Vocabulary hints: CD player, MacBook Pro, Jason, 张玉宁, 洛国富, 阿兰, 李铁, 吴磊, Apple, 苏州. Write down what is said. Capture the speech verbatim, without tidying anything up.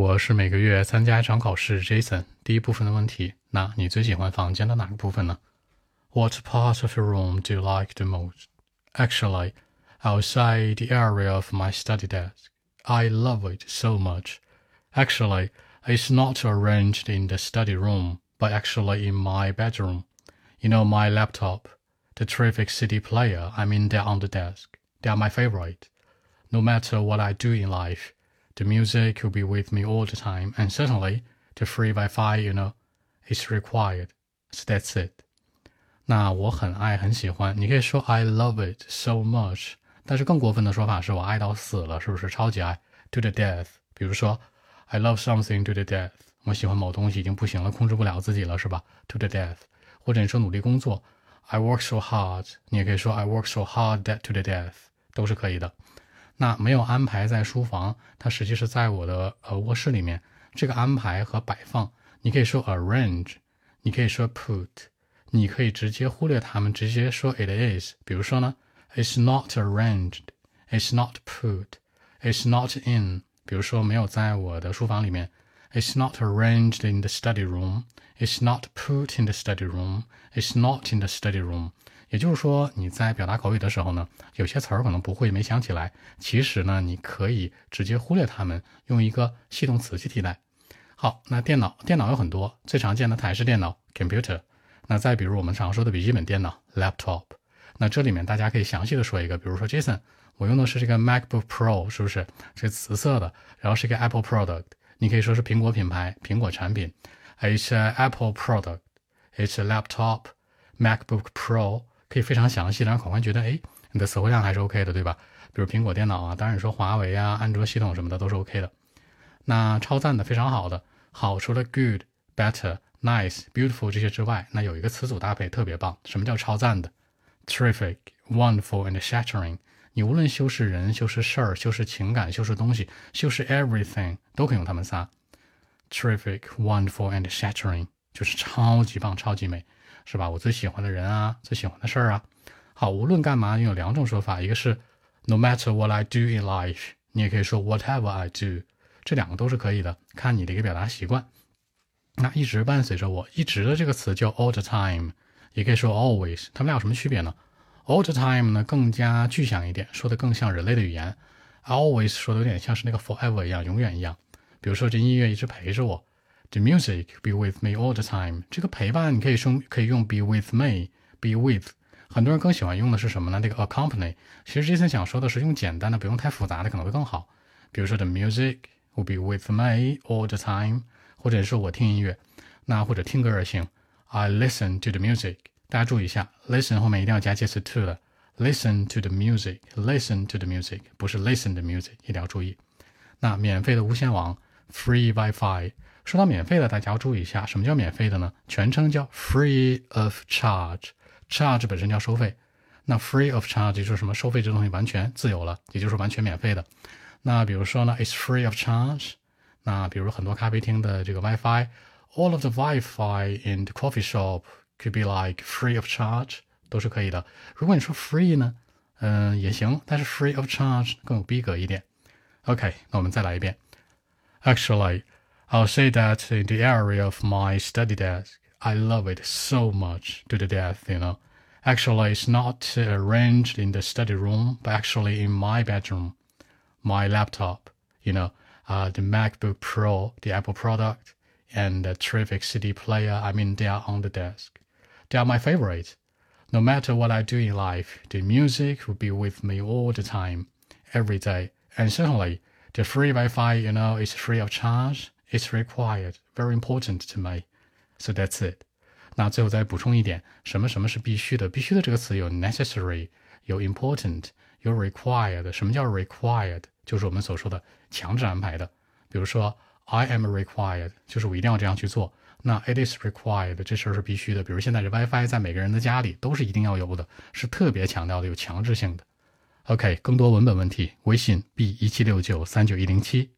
我是每个月参加一场考试 Jason。 第一部分的问题，那你最喜欢房间的哪个部分呢？ What part of your room do you like the most? Actually, I'll say the area of my study desk. I love it so much. Actually, it's not arranged in the study room, but actually in my bedroom. You know, my laptop, the terrific C D player, I mean they're on the desk. They are my favorite. No matter what I do in life, the music will be with me all the time, and certainly the free Wi-Fi, you know, is required. So that's it. 那我很爱很喜欢，你可以说 I love it so much， 但是更过分的说法是我爱到死了，是不是超级爱 to the death？ 比如说 I love something to the death， 我喜欢某东西已经不行了，控制不了自己了，是吧 ？to the death， 或者你说努力工作 I work so hard， 你也可以说 I work so hard that to the death， 都是可以的。那没有安排在书房，它实际是在我的呃卧室里面。这个安排和摆放，你可以说 arrange， 你可以说 put。你可以直接忽略它们，直接说 it is。 比如说呢 It's not arranged, It's not put, It's not in。 比如说没有在我的书房里面。 It's not arranged in the study room, It's not put in the study room, It's not in the study room。 也就是说你在表达口语的时候呢，有些词儿可能不会，没想起来，其实呢你可以直接忽略它们，用一个系动词去替代。好，那电脑电脑有很多，最常见的台式电脑 computer，那再比如我们常说的笔记本电脑 laptop， 那这里面大家可以详细的说一个，比如说 Jason， 我用的是这个 MacBook Pro， 是不是这个紫色的，然后是一个 Apple product， 你可以说是苹果品牌，苹果产品 It's a Apple product, It's a laptop, MacBook Pro， 可以非常详细，让人很快觉得诶你的词汇量还是 OK 的，对吧？比如苹果电脑啊，当然你说华为啊，安卓系统什么的都是 OK 的。那超赞的，非常好的，好除了 good, better,Nice, beautiful 这些之外，那有一个词组搭配特别棒。什么叫超赞的 ？Terrific, wonderful and shattering。你无论修饰人、修饰事儿、修饰情感、修饰东西、修饰 everything， 都可以用它们仨。Terrific, wonderful and shattering 就是超级棒、超级美，是吧？我最喜欢的人啊，最喜欢的事儿啊。好，无论干嘛，你有两种说法，一个是 no matter what I do in life， 你也可以说 whatever I do， 这两个都是可以的，看你的一个表达习惯。那一直伴随着我，一直的这个词叫 all the time， 也可以说 always， 它们俩有什么区别呢？ all the time 呢更加具象一点，说的更像人类的语言， always 说的有点像是那个 forever 一样，永远一样。比如说这音乐一直陪着我 The music be with me all the time， 这个陪伴你可以用可以用 be with me, be with， 很多人更喜欢用的是什么呢？这个 accompany， 其实 Jason 想说的是用简单的，不用太复杂的可能会更好。比如说 The music will be with me all the time，或者说我听音乐，那或者听歌而行 I listen to the music， 大家注意一下 listen 后面一定要加介词 to 的 listen to the music， listen to the music 不是 listen to music， 一定要注意。那免费的无线网 free wifi， 说到免费的大家要注意一下，什么叫免费的呢？全称叫 free of charge， charge 本身叫收费，那 free of charge 就是什么收费这东西完全自由了，也就是完全免费的。那比如说呢 it's free of charge，那比如很多咖啡厅的这个 Wi-Fi， all of the Wi-Fi in the coffee shop could be like free of charge， 都是可以的。如果你说 free 呢，嗯、呃，也行，但是 free of charge 更有逼格一点。OK， 那我们再来一遍。Actually, I'll say that in the area of my study desk, I love it so much to the death, you know. Actually, it's not arranged in the study room, but actually in my bedroom. My laptop, you know.Uh, the MacBook Pro, the Apple product, and the terrific C D player, I mean, they are on the desk. They are my favorite. No matter what I do in life, the music will be with me all the time, every day. And certainly, the free Wi-Fi, you know, is free of charge. It's required. Very important to me. So that's it. 那最后再补充一点，什么什么是必须的？必须的这个词有 necessary， 有 important， 有 required。什么叫 required？就是我们所说的强制安排的，比如说 I am required， 就是我一定要这样去做。那 it is required， 这事儿是必须的。比如现在这 Wi-Fi 在每个人的家里都是一定要有的，是特别强调的，有强制性的。OK， 更多文本问题，微信 b 一七六九三九一零七。